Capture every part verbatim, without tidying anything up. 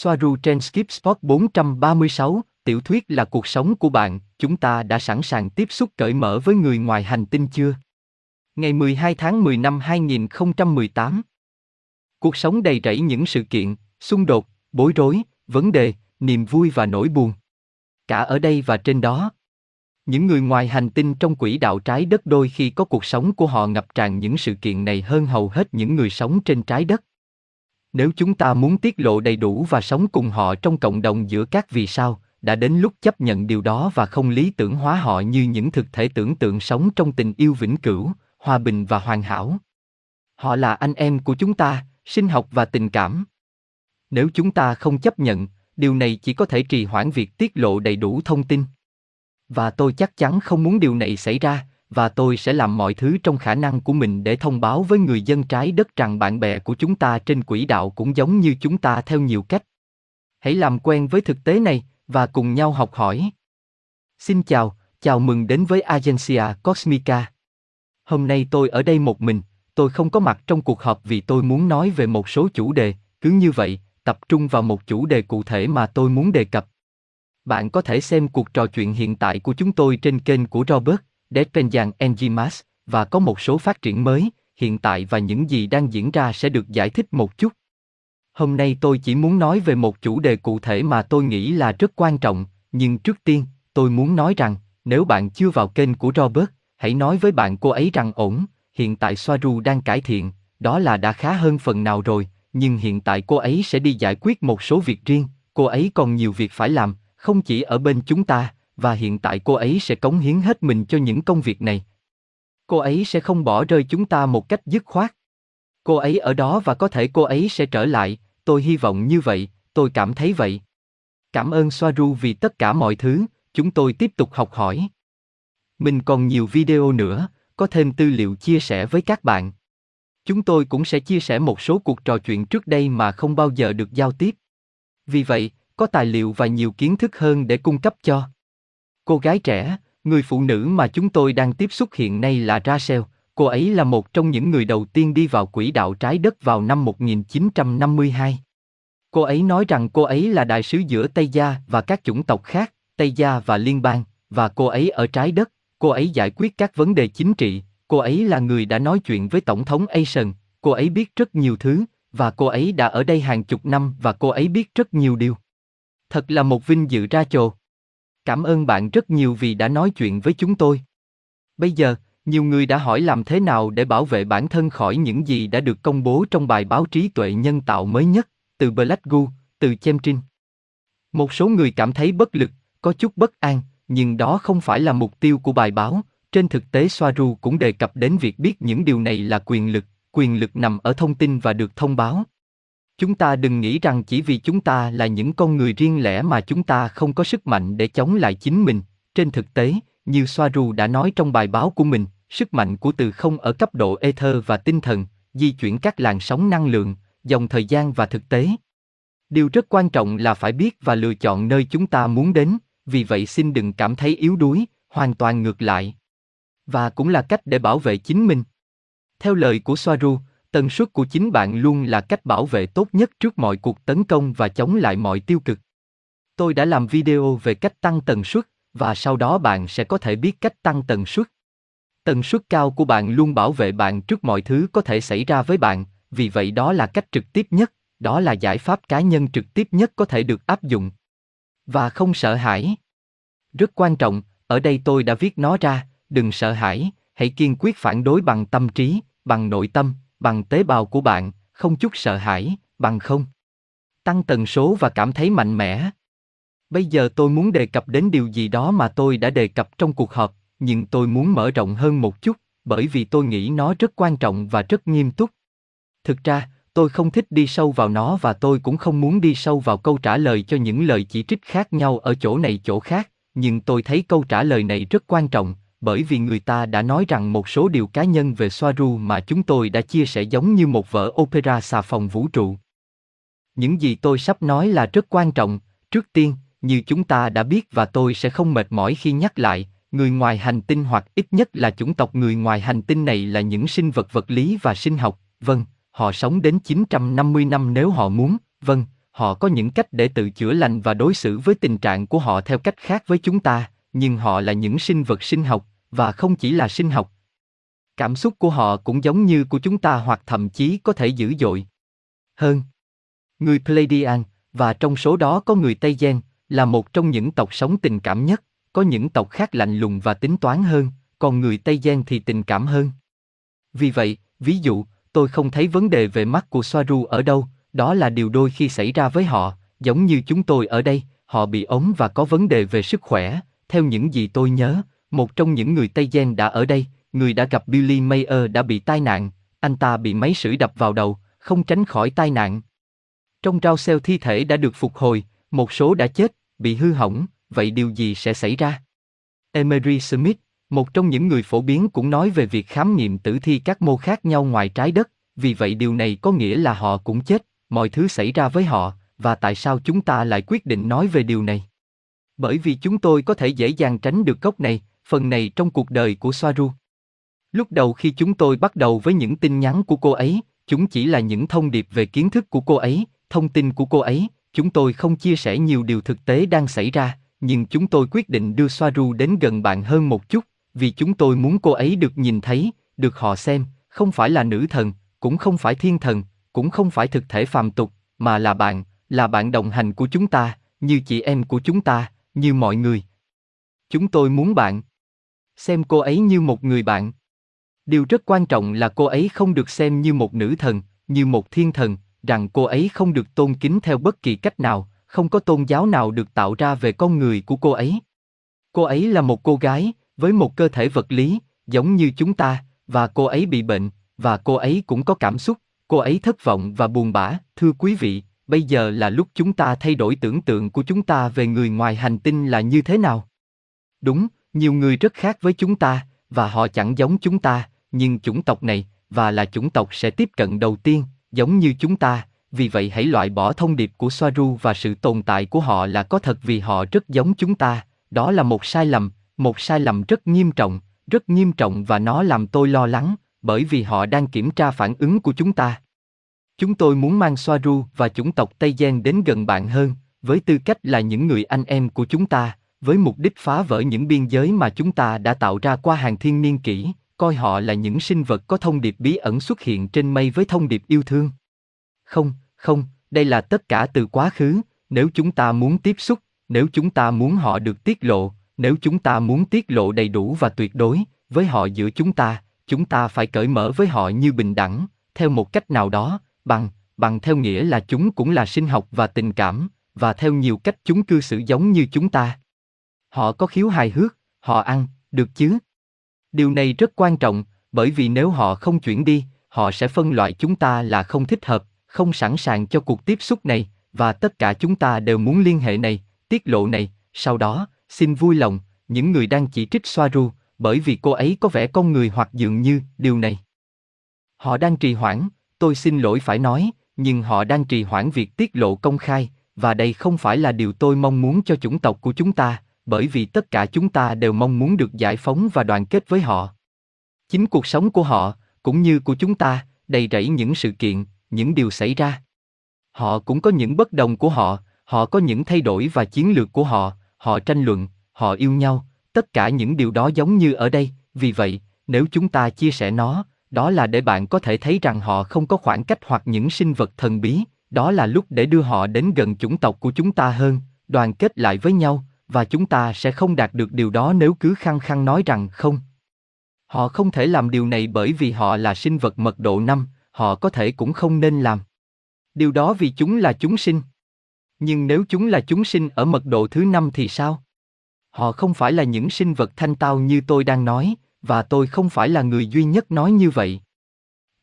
Swaruu trên Skip Spot bốn trăm ba mươi sáu, tiểu thuyết là cuộc sống của bạn, chúng ta đã sẵn sàng tiếp xúc cởi mở với người ngoài hành tinh chưa? Ngày mười hai tháng mười năm hai nghìn không trăm mười tám. Cuộc sống đầy rẫy những sự kiện, xung đột, bối rối, vấn đề, niềm vui và nỗi buồn. Cả ở đây và trên đó. Những người ngoài hành tinh trong quỹ đạo trái đất đôi khi có cuộc sống của họ ngập tràn những sự kiện này hơn hầu hết những người sống trên trái đất. Nếu chúng ta muốn tiết lộ đầy đủ và sống cùng họ trong cộng đồng giữa các vì sao, đã đến lúc chấp nhận điều đó và không lý tưởng hóa họ như những thực thể tưởng tượng sống trong tình yêu vĩnh cửu, hòa bình và hoàn hảo. Họ là anh em của chúng ta, sinh học và tình cảm. Nếu chúng ta không chấp nhận, điều này chỉ có thể trì hoãn việc tiết lộ đầy đủ thông tin. Và tôi chắc chắn không muốn điều này xảy ra, và tôi sẽ làm mọi thứ trong khả năng của mình để thông báo với người dân trái đất rằng bạn bè của chúng ta trên quỹ đạo cũng giống như chúng ta theo nhiều cách. Hãy làm quen với thực tế này và cùng nhau học hỏi. Xin chào, chào mừng đến với Agencia Cosmica. Hôm nay tôi ở đây một mình, tôi không có mặt trong cuộc họp vì tôi muốn nói về một số chủ đề, cứ như vậy, tập trung vào một chủ đề cụ thể mà tôi muốn đề cập. Bạn có thể xem cuộc trò chuyện hiện tại của chúng tôi trên kênh của Robert, Depenjan Engimas, và có một số phát triển mới, hiện tại và những gì đang diễn ra sẽ được giải thích một chút. Hôm nay tôi chỉ muốn nói về một chủ đề cụ thể mà tôi nghĩ là rất quan trọng, nhưng trước tiên, tôi muốn nói rằng, nếu bạn chưa vào kênh của Robert, hãy nói với bạn cô ấy rằng ổn, hiện tại Swaruu đang cải thiện, đó là đã khá hơn phần nào rồi, nhưng hiện tại cô ấy sẽ đi giải quyết một số việc riêng, cô ấy còn nhiều việc phải làm, không chỉ ở bên chúng ta, và hiện tại cô ấy sẽ cống hiến hết mình cho những công việc này. Cô ấy sẽ không bỏ rơi chúng ta một cách dứt khoát. Cô ấy ở đó và có thể cô ấy sẽ trở lại, tôi hy vọng như vậy, tôi cảm thấy vậy. Cảm ơn Swaruu vì tất cả mọi thứ, chúng tôi tiếp tục học hỏi. Mình còn nhiều video nữa, có thêm tư liệu chia sẻ với các bạn. Chúng tôi cũng sẽ chia sẻ một số cuộc trò chuyện trước đây mà không bao giờ được giao tiếp. Vì vậy, có tài liệu và nhiều kiến thức hơn để cung cấp cho. Cô gái trẻ, người phụ nữ mà chúng tôi đang tiếp xúc hiện nay là Rachel, cô ấy là một trong những người đầu tiên đi vào quỹ đạo trái đất vào năm một nghìn chín trăm năm mươi hai. Cô ấy nói rằng cô ấy là đại sứ giữa Tây Gia và các chủng tộc khác, Tây Gia và liên bang, và cô ấy ở trái đất, cô ấy giải quyết các vấn đề chính trị, cô ấy là người đã nói chuyện với Tổng thống Eisenhower, cô ấy biết rất nhiều thứ, và cô ấy đã ở đây hàng chục năm và cô ấy biết rất nhiều điều. Thật là một vinh dự Rachel. Cảm ơn bạn rất nhiều vì đã nói chuyện với chúng tôi. Bây giờ, nhiều người đã hỏi làm thế nào để bảo vệ bản thân khỏi những gì đã được công bố trong bài báo trí tuệ nhân tạo mới nhất, từ Black Goo, từ Chemtrin. Một số người cảm thấy bất lực, có chút bất an, nhưng đó không phải là mục tiêu của bài báo. Trên thực tế Swaruu cũng đề cập đến việc biết những điều này là quyền lực, quyền lực nằm ở thông tin và được thông báo. Chúng ta đừng nghĩ rằng chỉ vì chúng ta là những con người riêng lẻ mà chúng ta không có sức mạnh để chống lại chính mình. Trên thực tế, như Swaruu đã nói trong bài báo của mình, sức mạnh của từ không ở cấp độ ether và tinh thần, di chuyển các làn sóng năng lượng, dòng thời gian và thực tế. Điều rất quan trọng là phải biết và lựa chọn nơi chúng ta muốn đến, vì vậy xin đừng cảm thấy yếu đuối, hoàn toàn ngược lại. Và cũng là cách để bảo vệ chính mình. Theo lời của Swaruu, tần suất của chính bạn luôn là cách bảo vệ tốt nhất trước mọi cuộc tấn công và chống lại mọi tiêu cực. Tôi đã làm video về cách tăng tần suất, và sau đó bạn sẽ có thể biết cách tăng tần suất. Tần suất cao của bạn luôn bảo vệ bạn trước mọi thứ có thể xảy ra với bạn, vì vậy đó là cách trực tiếp nhất, đó là giải pháp cá nhân trực tiếp nhất có thể được áp dụng. Và không sợ hãi. Rất quan trọng, ở đây tôi đã viết nó ra, đừng sợ hãi, hãy kiên quyết phản đối bằng tâm trí, bằng nội tâm, bằng tế bào của bạn, không chút sợ hãi, bằng không. Tăng tần số và cảm thấy mạnh mẽ. Bây giờ tôi muốn đề cập đến điều gì đó mà tôi đã đề cập trong cuộc họp, nhưng tôi muốn mở rộng hơn một chút, bởi vì tôi nghĩ nó rất quan trọng và rất nghiêm túc. Thực ra, tôi không thích đi sâu vào nó và tôi cũng không muốn đi sâu vào câu trả lời cho những lời chỉ trích khác nhau ở chỗ này chỗ khác, nhưng tôi thấy câu trả lời này rất quan trọng. Bởi vì người ta đã nói rằng một số điều cá nhân về Swaruu mà chúng tôi đã chia sẻ giống như một vở opera xà phòng vũ trụ. Những gì tôi sắp nói là rất quan trọng, trước tiên, như chúng ta đã biết và tôi sẽ không mệt mỏi khi nhắc lại, người ngoài hành tinh hoặc ít nhất là chủng tộc người ngoài hành tinh này là những sinh vật vật lý và sinh học, vâng, họ sống đến chín trăm năm mươi năm nếu họ muốn, vâng, họ có những cách để tự chữa lành và đối xử với tình trạng của họ theo cách khác với chúng ta, nhưng họ là những sinh vật sinh học, và không chỉ là sinh học. Cảm xúc của họ cũng giống như của chúng ta hoặc thậm chí có thể dữ dội hơn. Người Pleiadian, và trong số đó có người Tây Gia, là một trong những tộc sống tình cảm nhất, có những tộc khác lạnh lùng và tính toán hơn, còn người Tây Gia thì tình cảm hơn. Vì vậy, ví dụ, tôi không thấy vấn đề về mắt của Swaruu ở đâu, đó là điều đôi khi xảy ra với họ, giống như chúng tôi ở đây, họ bị ốm và có vấn đề về sức khỏe. Theo những gì tôi nhớ, một trong những người Tây Gia đã ở đây, người đã gặp Billy Meier đã bị tai nạn, anh ta bị máy sưởi đập vào đầu, không tránh khỏi tai nạn. Trong rau xeo thi thể đã được phục hồi, một số đã chết, bị hư hỏng, vậy điều gì sẽ xảy ra? Emery Smith, một trong những người phổ biến cũng nói về việc khám nghiệm tử thi các mô khác nhau ngoài trái đất, vì vậy điều này có nghĩa là họ cũng chết, mọi thứ xảy ra với họ, và tại sao chúng ta lại quyết định nói về điều này? Bởi vì chúng tôi có thể dễ dàng tránh được gốc này, phần này trong cuộc đời của Swaruu. Lúc đầu khi chúng tôi bắt đầu với những tin nhắn của cô ấy, chúng chỉ là những thông điệp về kiến thức của cô ấy, thông tin của cô ấy, chúng tôi không chia sẻ nhiều điều thực tế đang xảy ra, nhưng chúng tôi quyết định đưa Swaruu đến gần bạn hơn một chút, vì chúng tôi muốn cô ấy được nhìn thấy, được họ xem, không phải là nữ thần, cũng không phải thiên thần, cũng không phải thực thể phàm tục, mà là bạn, là bạn đồng hành của chúng ta, như chị em của chúng ta, như mọi người. Chúng tôi muốn bạn xem cô ấy như một người bạn. Điều rất quan trọng là cô ấy không được xem như một nữ thần, như một thiên thần, rằng cô ấy không được tôn kính theo bất kỳ cách nào, không có tôn giáo nào được tạo ra về con người của cô ấy. Cô ấy là một cô gái, với một cơ thể vật lý, giống như chúng ta, và cô ấy bị bệnh, và cô ấy cũng có cảm xúc, cô ấy thất vọng và buồn bã. Thưa quý vị, bây giờ là lúc chúng ta thay đổi tưởng tượng của chúng ta về người ngoài hành tinh là như thế nào. Đúng, nhiều người rất khác với chúng ta, và họ chẳng giống chúng ta, nhưng chủng tộc này, và là chủng tộc sẽ tiếp cận đầu tiên, giống như chúng ta, vì vậy hãy loại bỏ thông điệp của Swaruu và sự tồn tại của họ là có thật vì họ rất giống chúng ta, đó là một sai lầm, một sai lầm rất nghiêm trọng, rất nghiêm trọng và nó làm tôi lo lắng, bởi vì họ đang kiểm tra phản ứng của chúng ta. Chúng tôi muốn mang Swaruu và chủng tộc Tây Gia đến gần bạn hơn, với tư cách là những người anh em của chúng ta, với mục đích phá vỡ những biên giới mà chúng ta đã tạo ra qua hàng thiên niên kỷ, coi họ là những sinh vật có thông điệp bí ẩn xuất hiện trên mây với thông điệp yêu thương. Không, không, đây là tất cả từ quá khứ, nếu chúng ta muốn tiếp xúc, nếu chúng ta muốn họ được tiết lộ, nếu chúng ta muốn tiết lộ đầy đủ và tuyệt đối, với họ giữa chúng ta, chúng ta phải cởi mở với họ như bình đẳng, theo một cách nào đó, bằng, bằng theo nghĩa là chúng cũng là sinh học và tình cảm, và theo nhiều cách chúng cư xử giống như chúng ta. Họ có khiếu hài hước, họ ăn, được chứ? Điều này rất quan trọng, bởi vì nếu họ không chuyển đi, họ sẽ phân loại chúng ta là không thích hợp, không sẵn sàng cho cuộc tiếp xúc này, và tất cả chúng ta đều muốn liên hệ này, tiết lộ này. Sau đó, xin vui lòng, những người đang chỉ trích Swaruu, bởi vì cô ấy có vẻ con người hoặc dường như điều này. Họ đang trì hoãn, tôi xin lỗi phải nói, nhưng họ đang trì hoãn việc tiết lộ công khai, và đây không phải là điều tôi mong muốn cho chủng tộc của chúng ta. Bởi vì tất cả chúng ta đều mong muốn được giải phóng và đoàn kết với họ. Chính cuộc sống của họ, cũng như của chúng ta, đầy rẫy những sự kiện, những điều xảy ra. Họ cũng có những bất đồng của họ, họ có những thay đổi và chiến lược của họ, họ tranh luận, họ yêu nhau, tất cả những điều đó giống như ở đây. Vì vậy, nếu chúng ta chia sẻ nó, đó là để bạn có thể thấy rằng họ không có khoảng cách hoặc những sinh vật thần bí, đó là lúc để đưa họ đến gần chủng tộc của chúng ta hơn, đoàn kết lại với nhau. Và chúng ta sẽ không đạt được điều đó nếu cứ khăng khăng nói rằng không. Họ không thể làm điều này bởi vì họ là sinh vật mật độ năm, họ có thể cũng không nên làm điều đó vì chúng là chúng sinh. Nhưng nếu chúng là chúng sinh ở mật độ thứ năm thì sao? Họ không phải là những sinh vật thanh tao như tôi đang nói, và tôi không phải là người duy nhất nói như vậy.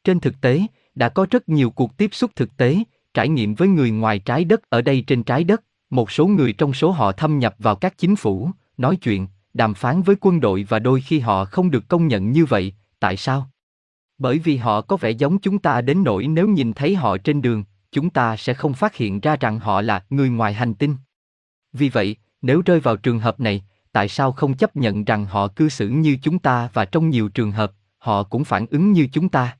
Trên thực tế, đã có rất nhiều cuộc tiếp xúc thực tế, trải nghiệm với người ngoài trái đất ở đây trên trái đất. Một số người trong số họ thâm nhập vào các chính phủ, nói chuyện, đàm phán với quân đội và đôi khi họ không được công nhận như vậy. Tại sao? Bởi vì họ có vẻ giống chúng ta đến nỗi nếu nhìn thấy họ trên đường, chúng ta sẽ không phát hiện ra rằng họ là người ngoài hành tinh. Vì vậy, nếu rơi vào trường hợp này, tại sao không chấp nhận rằng họ cư xử như chúng ta và trong nhiều trường hợp, họ cũng phản ứng như chúng ta?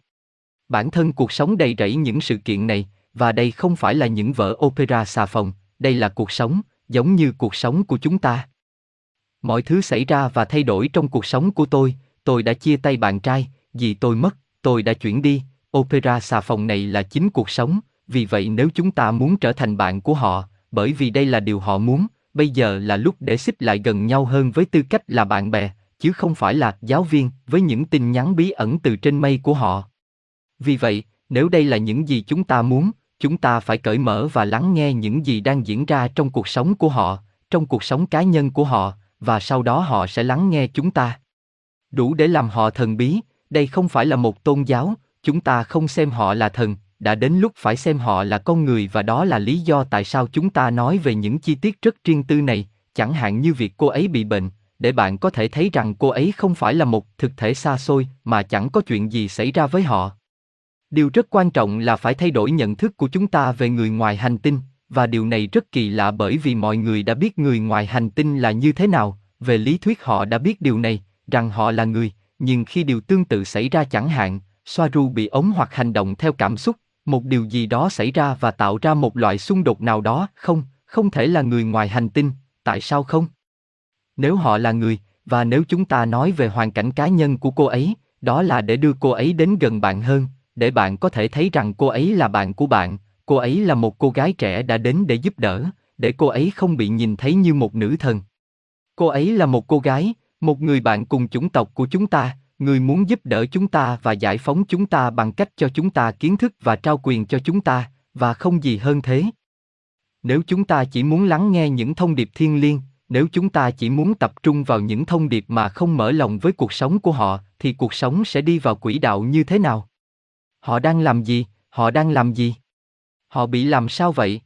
Bản thân cuộc sống đầy rẫy những sự kiện này, và đây không phải là những vở opera xà phòng, đây là cuộc sống, giống như cuộc sống của chúng ta. Mọi thứ xảy ra và thay đổi trong cuộc sống của tôi, tôi đã chia tay bạn trai, vì tôi mất, tôi đã chuyển đi, opera xà phòng này là chính cuộc sống, vì vậy nếu chúng ta muốn trở thành bạn của họ, bởi vì đây là điều họ muốn, bây giờ là lúc để xích lại gần nhau hơn với tư cách là bạn bè, chứ không phải là giáo viên với những tin nhắn bí ẩn từ trên mây của họ. Vì vậy, nếu đây là những gì chúng ta muốn, chúng ta phải cởi mở và lắng nghe những gì đang diễn ra trong cuộc sống của họ, trong cuộc sống cá nhân của họ, và sau đó họ sẽ lắng nghe chúng ta. Đủ để làm họ thần bí, đây không phải là một tôn giáo, chúng ta không xem họ là thần, đã đến lúc phải xem họ là con người, và đó là lý do tại sao chúng ta nói về những chi tiết rất riêng tư này, chẳng hạn như việc cô ấy bị bệnh, để bạn có thể thấy rằng cô ấy không phải là một thực thể xa xôi mà chẳng có chuyện gì xảy ra với họ. Điều rất quan trọng là phải thay đổi nhận thức của chúng ta về người ngoài hành tinh, và điều này rất kỳ lạ bởi vì mọi người đã biết người ngoài hành tinh là như thế nào, về lý thuyết họ đã biết điều này, rằng họ là người, nhưng khi điều tương tự xảy ra chẳng hạn, Swaruu bị ốm hoặc hành động theo cảm xúc, một điều gì đó xảy ra và tạo ra một loại xung đột nào đó, không, không thể là người ngoài hành tinh, tại sao không? Nếu họ là người, và nếu chúng ta nói về hoàn cảnh cá nhân của cô ấy, đó là để đưa cô ấy đến gần bạn hơn, để bạn có thể thấy rằng cô ấy là bạn của bạn, cô ấy là một cô gái trẻ đã đến để giúp đỡ, để cô ấy không bị nhìn thấy như một nữ thần. Cô ấy là một cô gái, một người bạn cùng chủng tộc của chúng ta, người muốn giúp đỡ chúng ta và giải phóng chúng ta bằng cách cho chúng ta kiến thức và trao quyền cho chúng ta, và không gì hơn thế. Nếu chúng ta chỉ muốn lắng nghe những thông điệp thiêng liêng, nếu chúng ta chỉ muốn tập trung vào những thông điệp mà không mở lòng với cuộc sống của họ, thì cuộc sống sẽ đi vào quỹ đạo như thế nào? Họ đang làm gì? Họ đang làm gì? Họ bị làm sao vậy?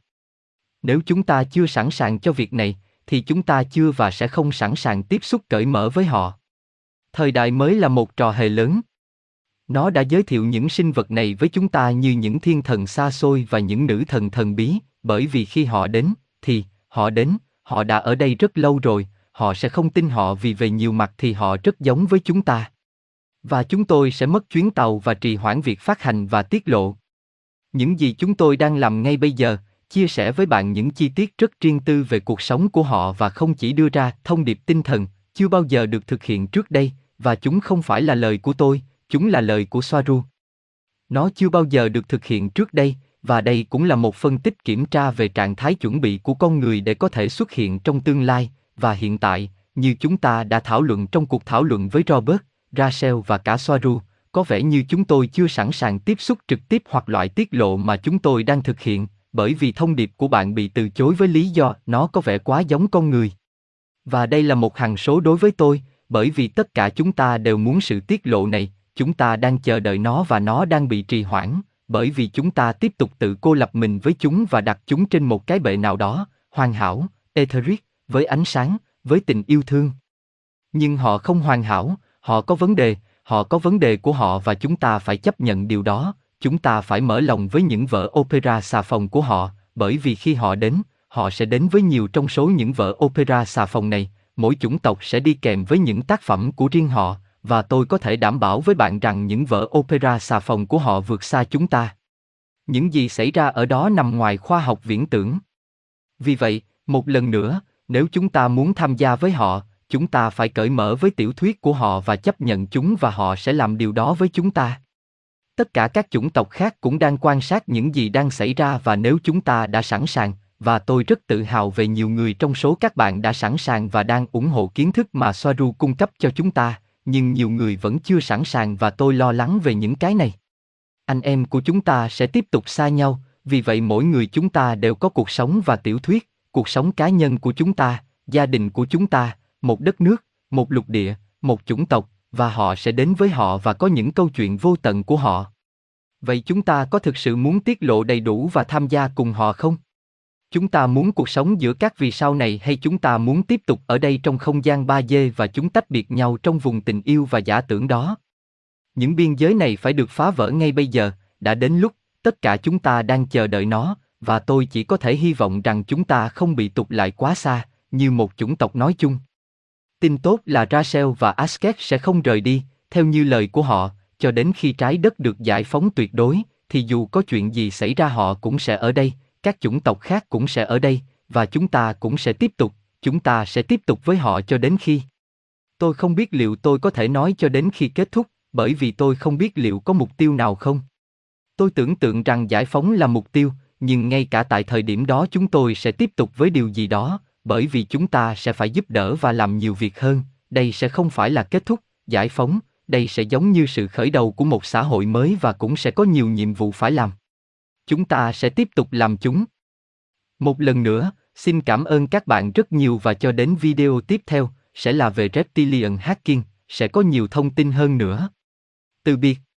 Nếu chúng ta chưa sẵn sàng cho việc này, thì chúng ta chưa và sẽ không sẵn sàng tiếp xúc cởi mở với họ. Thời đại mới là một trò hề lớn. Nó đã giới thiệu những sinh vật này với chúng ta như những thiên thần xa xôi và những nữ thần thần bí, bởi vì khi họ đến, thì họ đến, họ đã ở đây rất lâu rồi, họ sẽ không tin họ vì về nhiều mặt thì họ rất giống với chúng ta. Và chúng tôi sẽ mất chuyến tàu và trì hoãn việc phát hành và tiết lộ. Những gì chúng tôi đang làm ngay bây giờ, chia sẻ với bạn những chi tiết rất riêng tư về cuộc sống của họ và không chỉ đưa ra thông điệp tinh thần, chưa bao giờ được thực hiện trước đây, và chúng không phải là lời của tôi, chúng là lời của Swaruu. Nó chưa bao giờ được thực hiện trước đây, và đây cũng là một phân tích kiểm tra về trạng thái chuẩn bị của con người để có thể xuất hiện trong tương lai, và hiện tại, như chúng ta đã thảo luận trong cuộc thảo luận với Robert, Rachel và cả Swaruu, có vẻ như chúng tôi chưa sẵn sàng tiếp xúc trực tiếp hoặc loại tiết lộ mà chúng tôi đang thực hiện, bởi vì thông điệp của bạn bị từ chối với lý do nó có vẻ quá giống con người. Và đây là một hằng số đối với tôi, bởi vì tất cả chúng ta đều muốn sự tiết lộ này, chúng ta đang chờ đợi nó và nó đang bị trì hoãn, bởi vì chúng ta tiếp tục tự cô lập mình với chúng và đặt chúng trên một cái bệ nào đó, hoàn hảo, etheric, với ánh sáng, với tình yêu thương. Nhưng họ không hoàn hảo, họ có vấn đề, họ có vấn đề của họ và chúng ta phải chấp nhận điều đó, chúng ta phải mở lòng với những vở opera xà phòng của họ, bởi vì khi họ đến, họ sẽ đến với nhiều trong số những vở opera xà phòng này, mỗi chủng tộc sẽ đi kèm với những tác phẩm của riêng họ, và tôi có thể đảm bảo với bạn rằng những vở opera xà phòng của họ vượt xa chúng ta. Những gì xảy ra ở đó nằm ngoài khoa học viễn tưởng. Vì vậy, một lần nữa, nếu chúng ta muốn tham gia với họ, chúng ta phải cởi mở với tiểu thuyết của họ và chấp nhận chúng và họ sẽ làm điều đó với chúng ta. Tất cả các chủng tộc khác cũng đang quan sát những gì đang xảy ra và nếu chúng ta đã sẵn sàng, và tôi rất tự hào về nhiều người trong số các bạn đã sẵn sàng và đang ủng hộ kiến thức mà Swaruu cung cấp cho chúng ta, nhưng nhiều người vẫn chưa sẵn sàng và tôi lo lắng về những cái này. Anh em của chúng ta sẽ tiếp tục xa nhau, vì vậy mỗi người chúng ta đều có cuộc sống và tiểu thuyết, cuộc sống cá nhân của chúng ta, gia đình của chúng ta, một đất nước, một lục địa, một chủng tộc, và họ sẽ đến với họ và có những câu chuyện vô tận của họ. Vậy chúng ta có thực sự muốn tiết lộ đầy đủ và tham gia cùng họ không? Chúng ta muốn cuộc sống giữa các vì sao này hay chúng ta muốn tiếp tục ở đây trong không gian ba D và chúng tách biệt nhau trong vùng tình yêu và giả tưởng đó? Những biên giới này phải được phá vỡ ngay bây giờ, đã đến lúc, tất cả chúng ta đang chờ đợi nó, và tôi chỉ có thể hy vọng rằng chúng ta không bị tụt lại quá xa, như một chủng tộc nói chung. Tin tốt là Rachel và Asket sẽ không rời đi, theo như lời của họ, cho đến khi trái đất được giải phóng tuyệt đối, thì dù có chuyện gì xảy ra họ cũng sẽ ở đây, các chủng tộc khác cũng sẽ ở đây, và chúng ta cũng sẽ tiếp tục, chúng ta sẽ tiếp tục với họ cho đến khi... Tôi không biết liệu tôi có thể nói cho đến khi kết thúc, bởi vì tôi không biết liệu có mục tiêu nào không. Tôi tưởng tượng rằng giải phóng là mục tiêu, nhưng ngay cả tại thời điểm đó chúng tôi sẽ tiếp tục với điều gì đó, bởi vì chúng ta sẽ phải giúp đỡ và làm nhiều việc hơn. Đây sẽ không phải là kết thúc, giải phóng, đây sẽ giống như sự khởi đầu của một xã hội mới và cũng sẽ có nhiều nhiệm vụ phải làm. Chúng ta sẽ tiếp tục làm chúng. Một lần nữa, xin cảm ơn các bạn rất nhiều và cho đến video tiếp theo, sẽ là về Reptilian Hacking, sẽ có nhiều thông tin hơn nữa. Từ biệt.